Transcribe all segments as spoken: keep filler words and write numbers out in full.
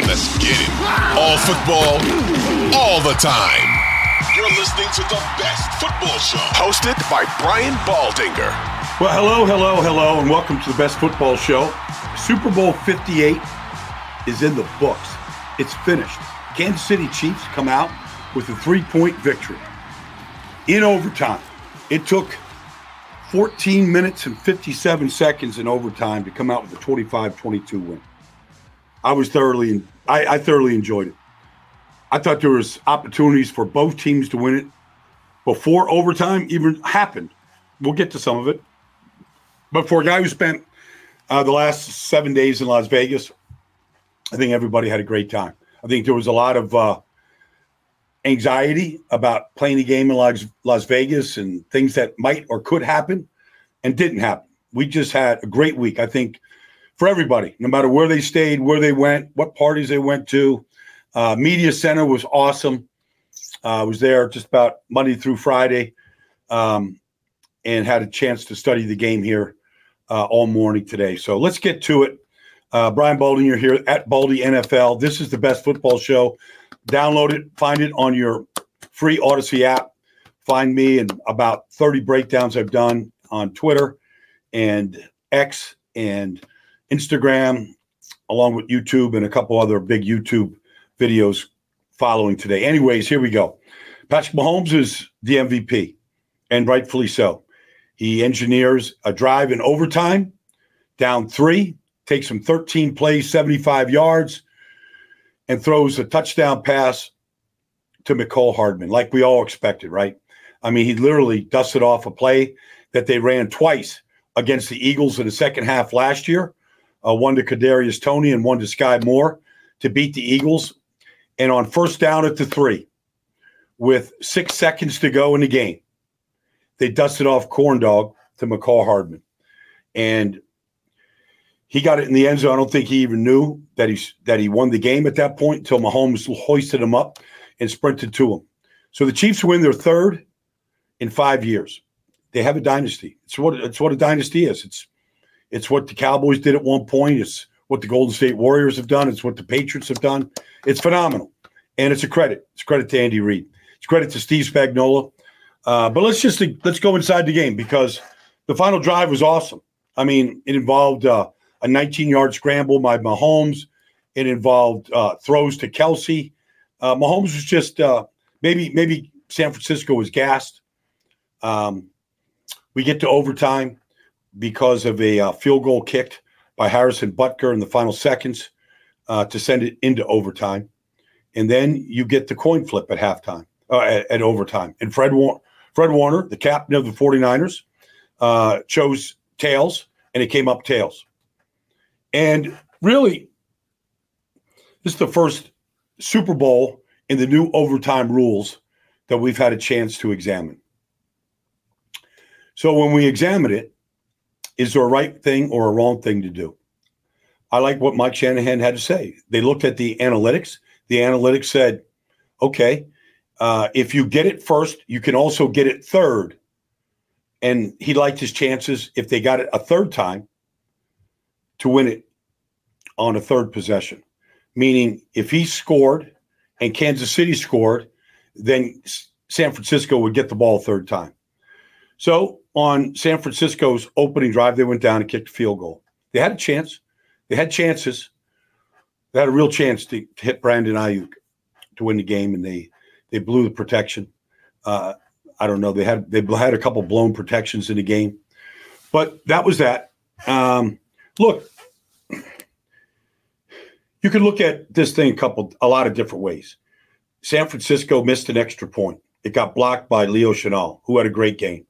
Let's get it. All football, all the time. You're listening to The Best Football Show. Hosted by Brian Baldinger. Well, hello, hello, hello, and welcome to The Best Football Show. Super Bowl fifty-eight is in the books. It's finished. Kansas City Chiefs come out with a three-point victory in overtime. It took fourteen minutes and fifty-seven seconds in overtime to come out with a twenty-five twenty-two win. I was thoroughly, I, I thoroughly enjoyed it. I thought there was opportunities for both teams to win it before overtime even happened. We'll get to some of it. But for a guy who spent Uh, the last seven days in Las Vegas, I think everybody had a great time. I think there was a lot of uh, anxiety about playing the game in Las, Las Vegas and things that might or could happen and didn't happen. We just had a great week, I think, for everybody, no matter where they stayed, where they went, what parties they went to. Uh, Media Center was awesome. Uh, I was there just about Monday through Friday um, and had a chance to study the game here Uh, all morning today. So let's get to it. Uh, Brian Baldinger here at Baldy N F L. This is The Best Football Show. Download it. Find it on your free Odyssey app. Find me and about thirty breakdowns I've done on Twitter and X and Instagram, along with YouTube and a couple other big YouTube videos following today. Anyways, here we go. Patrick Mahomes is the M V P, and rightfully so. He engineers a drive in overtime, down three, takes him thirteen plays, seventy-five yards, and throws a touchdown pass to Mecole Hardman, like we all expected, right? I mean, he literally dusted off a play that they ran twice against the Eagles in the second half last year, uh, one to Kadarius Toney and one to Sky Moore to beat the Eagles. And on first down at the three, with six seconds to go in the game, they dusted off corn dog to Mecole Hardman, and he got it in the end zone. I don't think he even knew that he that he won the game at that point until Mahomes hoisted him up and sprinted to him. So the Chiefs win their third in five years. They have a dynasty. It's what it's what a dynasty is. It's it's what the Cowboys did at one point. It's what the Golden State Warriors have done. It's what the Patriots have done. It's phenomenal, and it's a credit. It's a credit to Andy Reid. It's a credit to Steve Spagnuolo. Uh, but let's just let's go inside the game, because the final drive was awesome. I mean, it involved uh, a nineteen-yard scramble by Mahomes. It involved uh, throws to Kelce. Uh, Mahomes was just uh, maybe maybe San Francisco was gassed. Um, we get to overtime because of a uh, field goal kicked by Harrison Butker in the final seconds uh, to send it into overtime, and then you get the coin flip at halftime uh, at, at overtime, and Fred Warner. Fred Warner, the captain of the forty-niners, uh, chose tails, and it came up tails. And really, this is the first Super Bowl in the new overtime rules that we've had a chance to examine. So when we examine it, is there a right thing or a wrong thing to do? I like what Mike Shanahan had to say. They looked at the analytics. The analytics said, okay, Uh, if you get it first, you can also get it third. And he liked his chances if they got it a third time to win it on a third possession. Meaning if he scored and Kansas City scored, then San Francisco would get the ball a third time. So on San Francisco's opening drive, they went down and kicked a field goal. They had a chance. They had chances. They had a real chance to hit Brandon Ayuk to win the game, and they they blew the protection. Uh, I don't know. They had they had a couple blown protections in the game, but that was that. Um, look, you can look at this thing a couple a lot of different ways. San Francisco missed an extra point. It got blocked by Leo Chenal, who had a great game.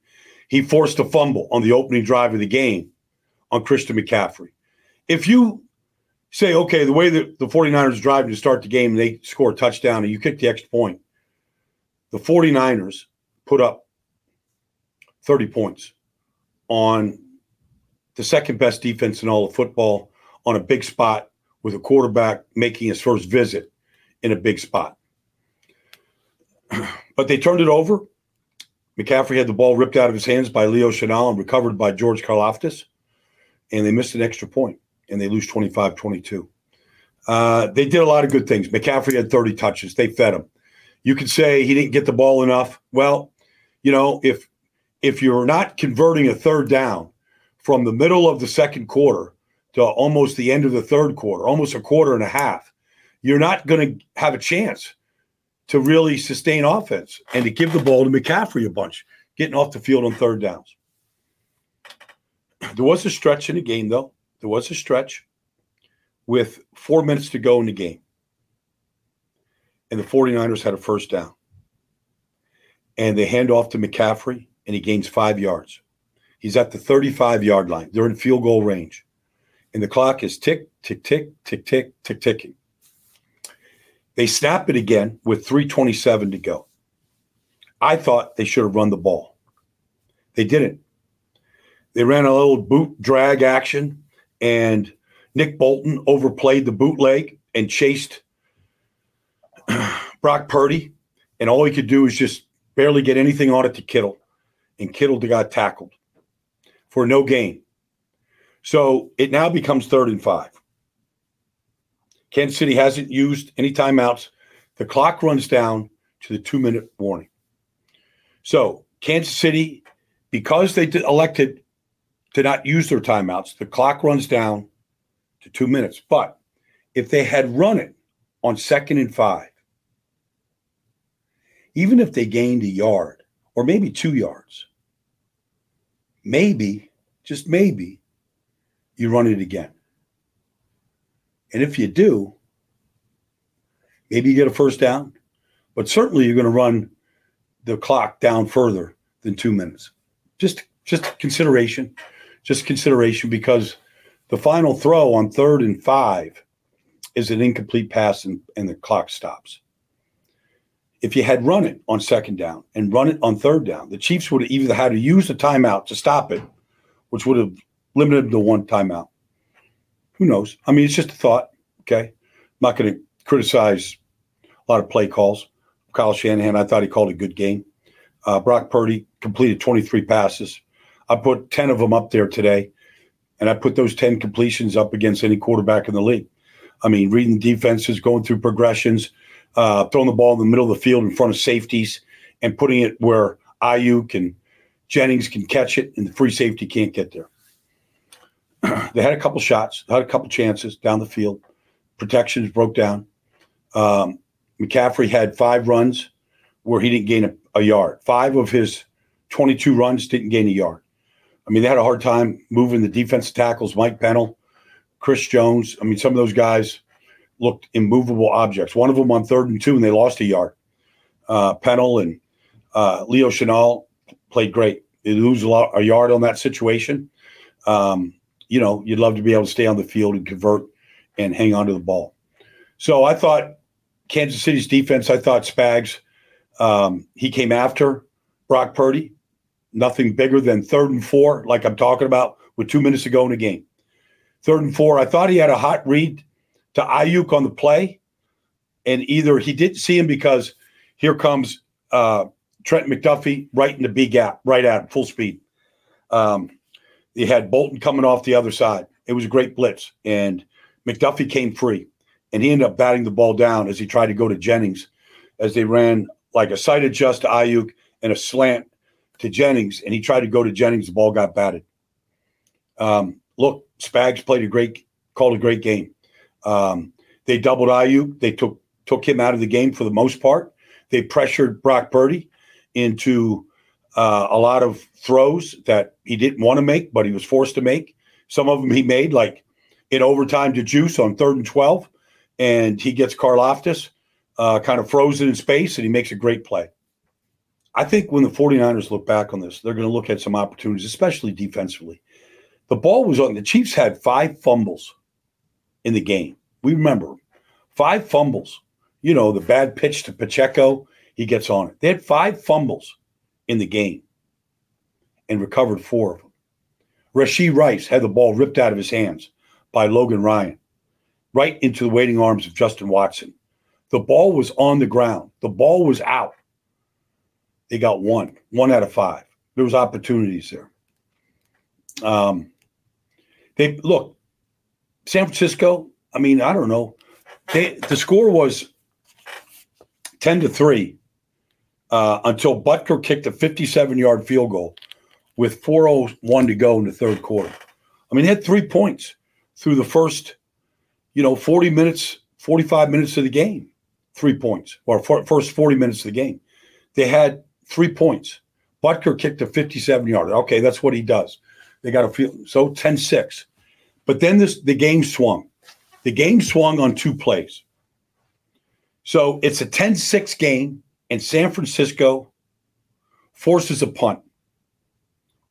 He forced a fumble on the opening drive of the game on Christian McCaffrey. If you say, okay, the way that the 49ers drive to start the game, and they score a touchdown and you kick the extra point, the 49ers put up thirty points on the second best defense in all of football, on a big spot with a quarterback making his first visit in a big spot. But they turned it over. McCaffrey had the ball ripped out of his hands by Leo Chenal and recovered by George Karlaftis, and they missed an extra point, and they lose twenty-five twenty-two. Uh, they did a lot of good things. McCaffrey had thirty touches. They fed him. You could say he didn't get the ball enough. Well, you know, if if you're not converting a third down from the middle of the second quarter to almost the end of the third quarter, almost a quarter and a half, you're not going to have a chance to really sustain offense and to give the ball to McCaffrey a bunch, getting off the field on third downs. There was a stretch in the game, though. There was a stretch with four minutes to go in the game, and the 49ers had a first down. And they hand off to McCaffrey, and he gains five yards. He's at the thirty-five-yard line. They're in field goal range. And the clock is tick, tick, tick, tick, tick, tick, ticking. They snap it again with three twenty-seven to go. I thought they should have run the ball. They didn't. They ran a little boot drag action, and Nick Bolton overplayed the bootleg and chased Brock Purdy, and all he could do is just barely get anything on it to Kittle, and Kittle got tackled for no gain. So it now becomes third and five. Kansas City hasn't used any timeouts. The clock runs down to the two-minute warning. So Kansas City, because they elected to not use their timeouts, the clock runs down to two minutes. But if they had run it on second and five, even if they gained a yard or maybe two yards, maybe, just maybe, you run it again. And if you do, maybe you get a first down, but certainly you're going to run the clock down further than two minutes. Just, just consideration, just consideration, because the final throw on third and five is an incomplete pass, and, and the clock stops. If you had run it on second down and run it on third down, the Chiefs would have either had to use the timeout to stop it, which would have limited them to one timeout. Who knows? I mean, it's just a thought, okay? I'm not going to criticize a lot of play calls. Kyle Shanahan, I thought he called a good game. Uh, Brock Purdy completed twenty-three passes. I put ten of them up there today, and I put those ten completions up against any quarterback in the league. I mean, reading defenses, going through progressions, uh, throwing the ball in the middle of the field in front of safeties, and putting it where Ayuk and Jennings can catch it, and the free safety can't get there. They had a couple shots, had a couple chances down the field. Protections broke down. Um, McCaffrey had five runs where he didn't gain a, a yard. Five of his twenty-two runs didn't gain a yard. I mean, they had a hard time moving the defensive tackles, Mike Pennell, Chris Jones. I mean, some of those guys looked immovable objects. One of them on third and two, and they lost a yard. Uh, Pennell and uh, Leo Chenal played great. They lose a, lot, a yard on that situation. Um You know, you'd love to be able to stay on the field and convert and hang on to the ball. So I thought Kansas City's defense, I thought Spags, um, he came after Brock Purdy. Nothing bigger than third and four, like I'm talking about, with two minutes to go in the game. Third and four, I thought he had a hot read to Ayuk on the play, and either he didn't see him because here comes uh, Trent McDuffie right in the B gap, right at him, full speed. Um They had Bolton coming off the other side. It was a great blitz, and McDuffie came free, and he ended up batting the ball down as he tried to go to Jennings, as they ran like a side adjust to Ayuk and a slant to Jennings, and he tried to go to Jennings. The ball got batted. Um, look, Spags played a great, called a great game. Um, They doubled Ayuk. They took took him out of the game for the most part. They pressured Brock Purdy into uh, a lot of throws that he didn't want to make, but he was forced to make. Some of them he made, like in overtime to Juice on third and twelve, and he gets Karlaftis uh, kind of frozen in space, and he makes a great play. I think when the 49ers look back on this, they're going to look at some opportunities, especially defensively. The ball was on. The Chiefs had five fumbles in the game. We remember five fumbles. You know, the bad pitch to Pacheco, he gets on it. They had five fumbles in the game and recovered four of them. Rashee Rice had the ball ripped out of his hands by Logan Ryan, right into the waiting arms of Justin Watson. The ball was on the ground. The ball was out. They got one, one out of five. There was opportunities there. Um, they look, San Francisco, I mean, I don't know. They, the score was ten to three uh, until Butker kicked a fifty-seven-yard field goal with four oh one to go in the third quarter. I mean, they had three points through the first, you know, forty minutes, forty-five minutes of the game, three points, or for, first forty minutes of the game. They had three points. Butker kicked a fifty-seven-yarder. Okay, that's what he does. They got a field. So ten six. But then this the game swung. The game swung on two plays. So it's a ten six game, and San Francisco forces a punt.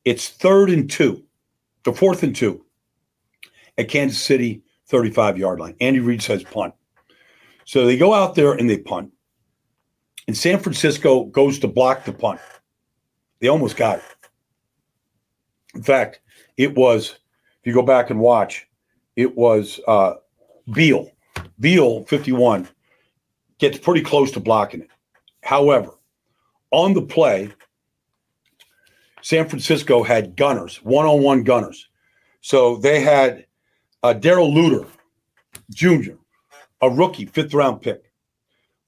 It's third and two, the fourth and two, at Kansas City thirty-five-yard line. Andy Reid says punt. So they go out there and they punt. And San Francisco goes to block the punt. They almost got it. In fact, it was, if you go back and watch, it was uh, Beal. Beal, fifty-one, gets pretty close to blocking it. However, on the play, San Francisco had gunners, one-on-one gunners. So they had uh, Darryl Luter Junior, a rookie, fifth-round pick.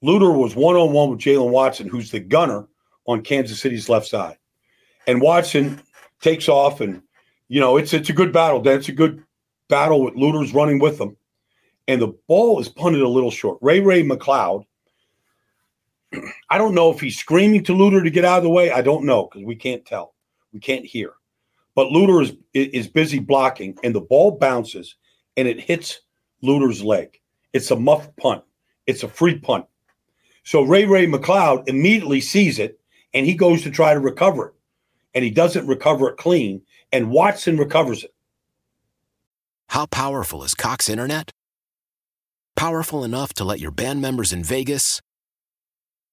Luter was one-on-one with Jalen Watson, who's the gunner on Kansas City's left side. And Watson takes off, and, you know, it's it's a good battle. It's a good battle with Luter's running with them. And the ball is punted a little short. Ray-Ray McCloud, I don't know if he's screaming to Luter to get out of the way. I don't know because we can't tell. We can't hear. But Luter is, is busy blocking, and the ball bounces, and it hits Luter's leg. It's a muff punt. It's a free punt. So Ray-Ray McCloud immediately sees it, and he goes to try to recover it. And he doesn't recover it clean, and Watson recovers it. How powerful is Cox Internet? Powerful enough to let your band members in Vegas,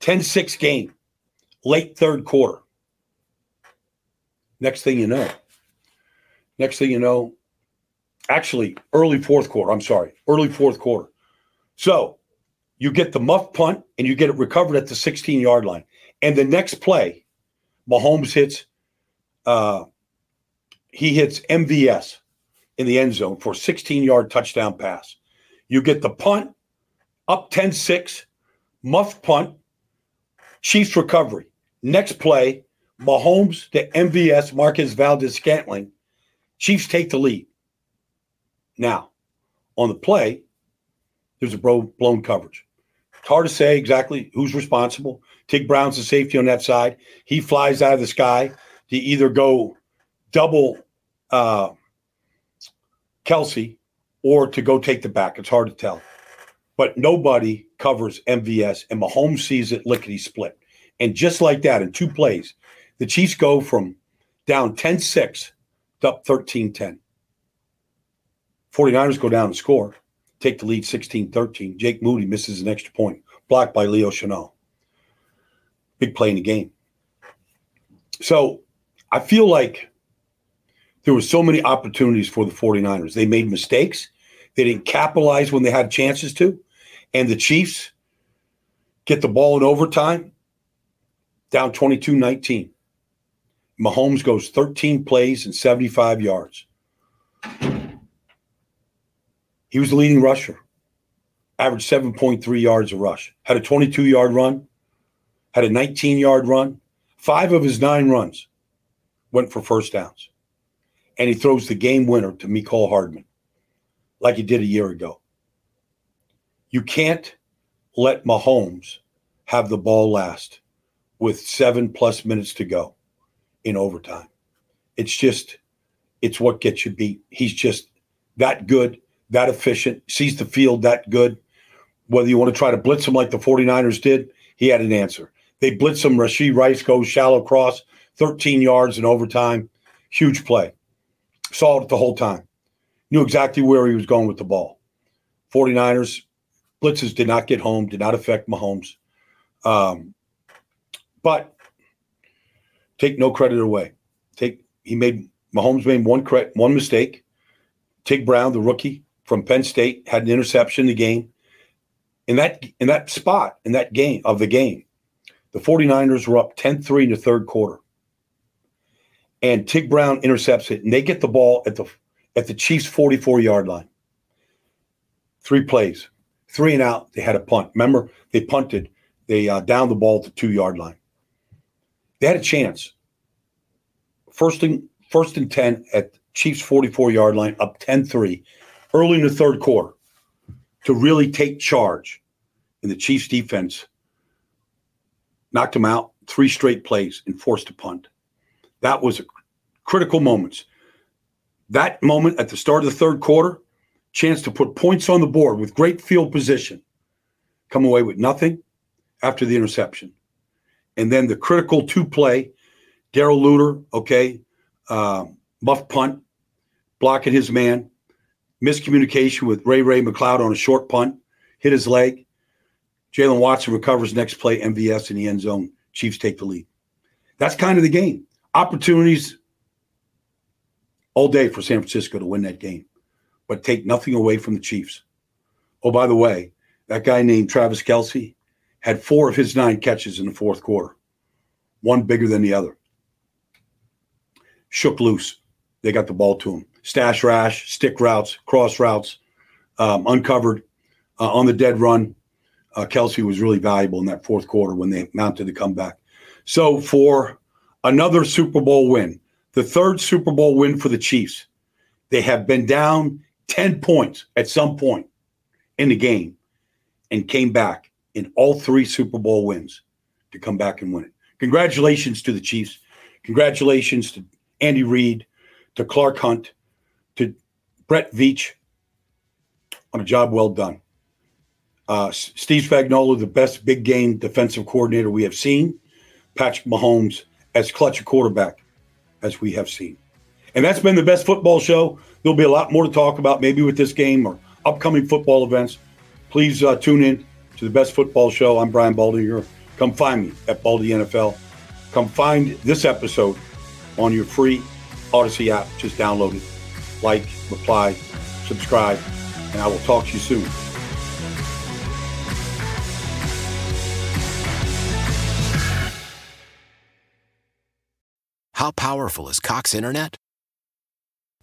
ten six game, late third quarter. Next thing you know, next thing you know, Actually, early fourth quarter. I'm sorry, early fourth quarter. So you get the muff punt, and you get it recovered at the sixteen-yard line. And the next play, Mahomes hits uh, – he hits M V S in the end zone for a sixteen-yard touchdown pass. You get the punt, up ten six, muff punt, Chiefs recovery. Next play, Mahomes to M V S, Marquez Valdez-Scantling. Chiefs take the lead. Now, on the play, there's a blown coverage. It's hard to say exactly who's responsible. Tig Brown's the safety on that side. He flies out of the sky to either go double uh, Kelce or to go take the back. It's hard to tell. But nobody covers M V S, and Mahomes sees it lickety-split. And just like that, in two plays, the Chiefs go from down ten six to up thirteen ten. forty-niners go down and score, take the lead sixteen thirteen. Jake Moody misses an extra point, blocked by Leo Chenal. Big play in the game. So I feel like there were so many opportunities for the forty-niners. They made mistakes. They didn't capitalize when they had chances to. And the Chiefs get the ball in overtime, down twenty-two nineteen. Mahomes goes thirteen plays and seventy-five yards. He was the leading rusher, averaged seven point three yards a rush, had a twenty-two-yard run, had a nineteen-yard run. Five of his nine runs went for first downs. And he throws the game winner to Mecole Hardman, like he did a year ago. You can't let Mahomes have the ball last with seven-plus minutes to go in overtime. It's just, it's what gets you beat. He's just that good, that efficient, sees the field that good. Whether you want to try to blitz him like the forty-niners did, he had an answer. They blitz him. Rashee Rice goes shallow cross, thirteen yards in overtime. Huge play. Saw it the whole time. Knew exactly where he was going with the ball. forty-niners, blitzes did not get home, did not affect Mahomes. Um, but take no credit away. Take he made Mahomes made one cre- one mistake. Tig Brown, the rookie from Penn State, had an interception in the game. In that in that spot, in that game of the game, the forty-niners were up ten three in the third quarter. And Tig Brown intercepts it, and they get the ball at the at the Chiefs' forty-four-yard line. Three plays. Three and out. They had a punt. Remember, they punted. They uh, downed the ball at the two-yard line. They had a chance. First and, first and ten at Chiefs' forty-four-yard line, up ten three, early in the third quarter, to really take charge. And the Chiefs' defense knocked them out three straight plays and forced a punt. That was a critical moment. That moment at the start of the third quarter, chance to put points on the board with great field position, come away with nothing after the interception. And then the critical two-play, Darryl Luter, okay, uh, muff punt, blocking his man, miscommunication with Ray-Ray McCloud on a short punt, hit his leg. Jalen Watson recovers next play, M V S in the end zone. Chiefs take the lead. That's kind of the game. Opportunities all day for San Francisco to win that game, but take nothing away from the Chiefs. Oh, by the way, that guy named Travis Kelce had four of his nine catches in the fourth quarter, one bigger than the other. Shook loose. They got the ball to him. Stash rash, stick routes, cross routes, um, uncovered uh, on the dead run. Uh, Kelce was really valuable in that fourth quarter when they mounted the comeback. So for another Super Bowl win, the third Super Bowl win for the Chiefs. They have been down ten points at some point in the game and came back in all three Super Bowl wins to come back and win it. Congratulations to the Chiefs. Congratulations to Andy Reid, to Clark Hunt, to Brett Veach on a job well done. Uh, Steve Spagnuolo, the best big game defensive coordinator we have seen. Patrick Mahomes, as clutch a quarterback as we have seen. And that's been the Best Football Show. There'll be a lot more to talk about, maybe with this game or upcoming football events. Please uh, tune in to the Best Football Show. I'm Brian Baldinger. Come find me at Baldy N F L. Come find this episode on your free Odyssey app. Just download it. Like, reply, subscribe, and I will talk to you soon. How powerful is Cox Internet?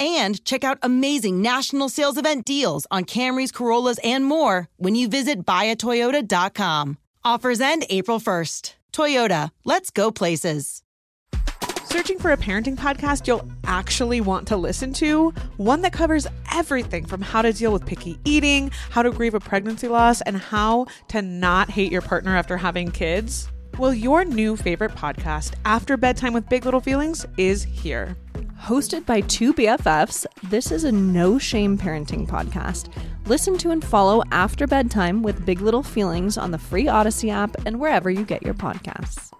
And check out amazing national sales event deals on Camrys, Corollas, and more when you visit buy a toyota dot com. Offers end April first. Toyota, let's go places. Searching for a parenting podcast you'll actually want to listen to? One that covers everything from how to deal with picky eating, how to grieve a pregnancy loss, and how to not hate your partner after having kids? Well, your new favorite podcast, After Bedtime with Big Little Feelings, is here. Hosted by two B F Fs, this is a no-shame parenting podcast. Listen to and follow After Bedtime with Big Little Feelings on the free Odyssey app and wherever you get your podcasts.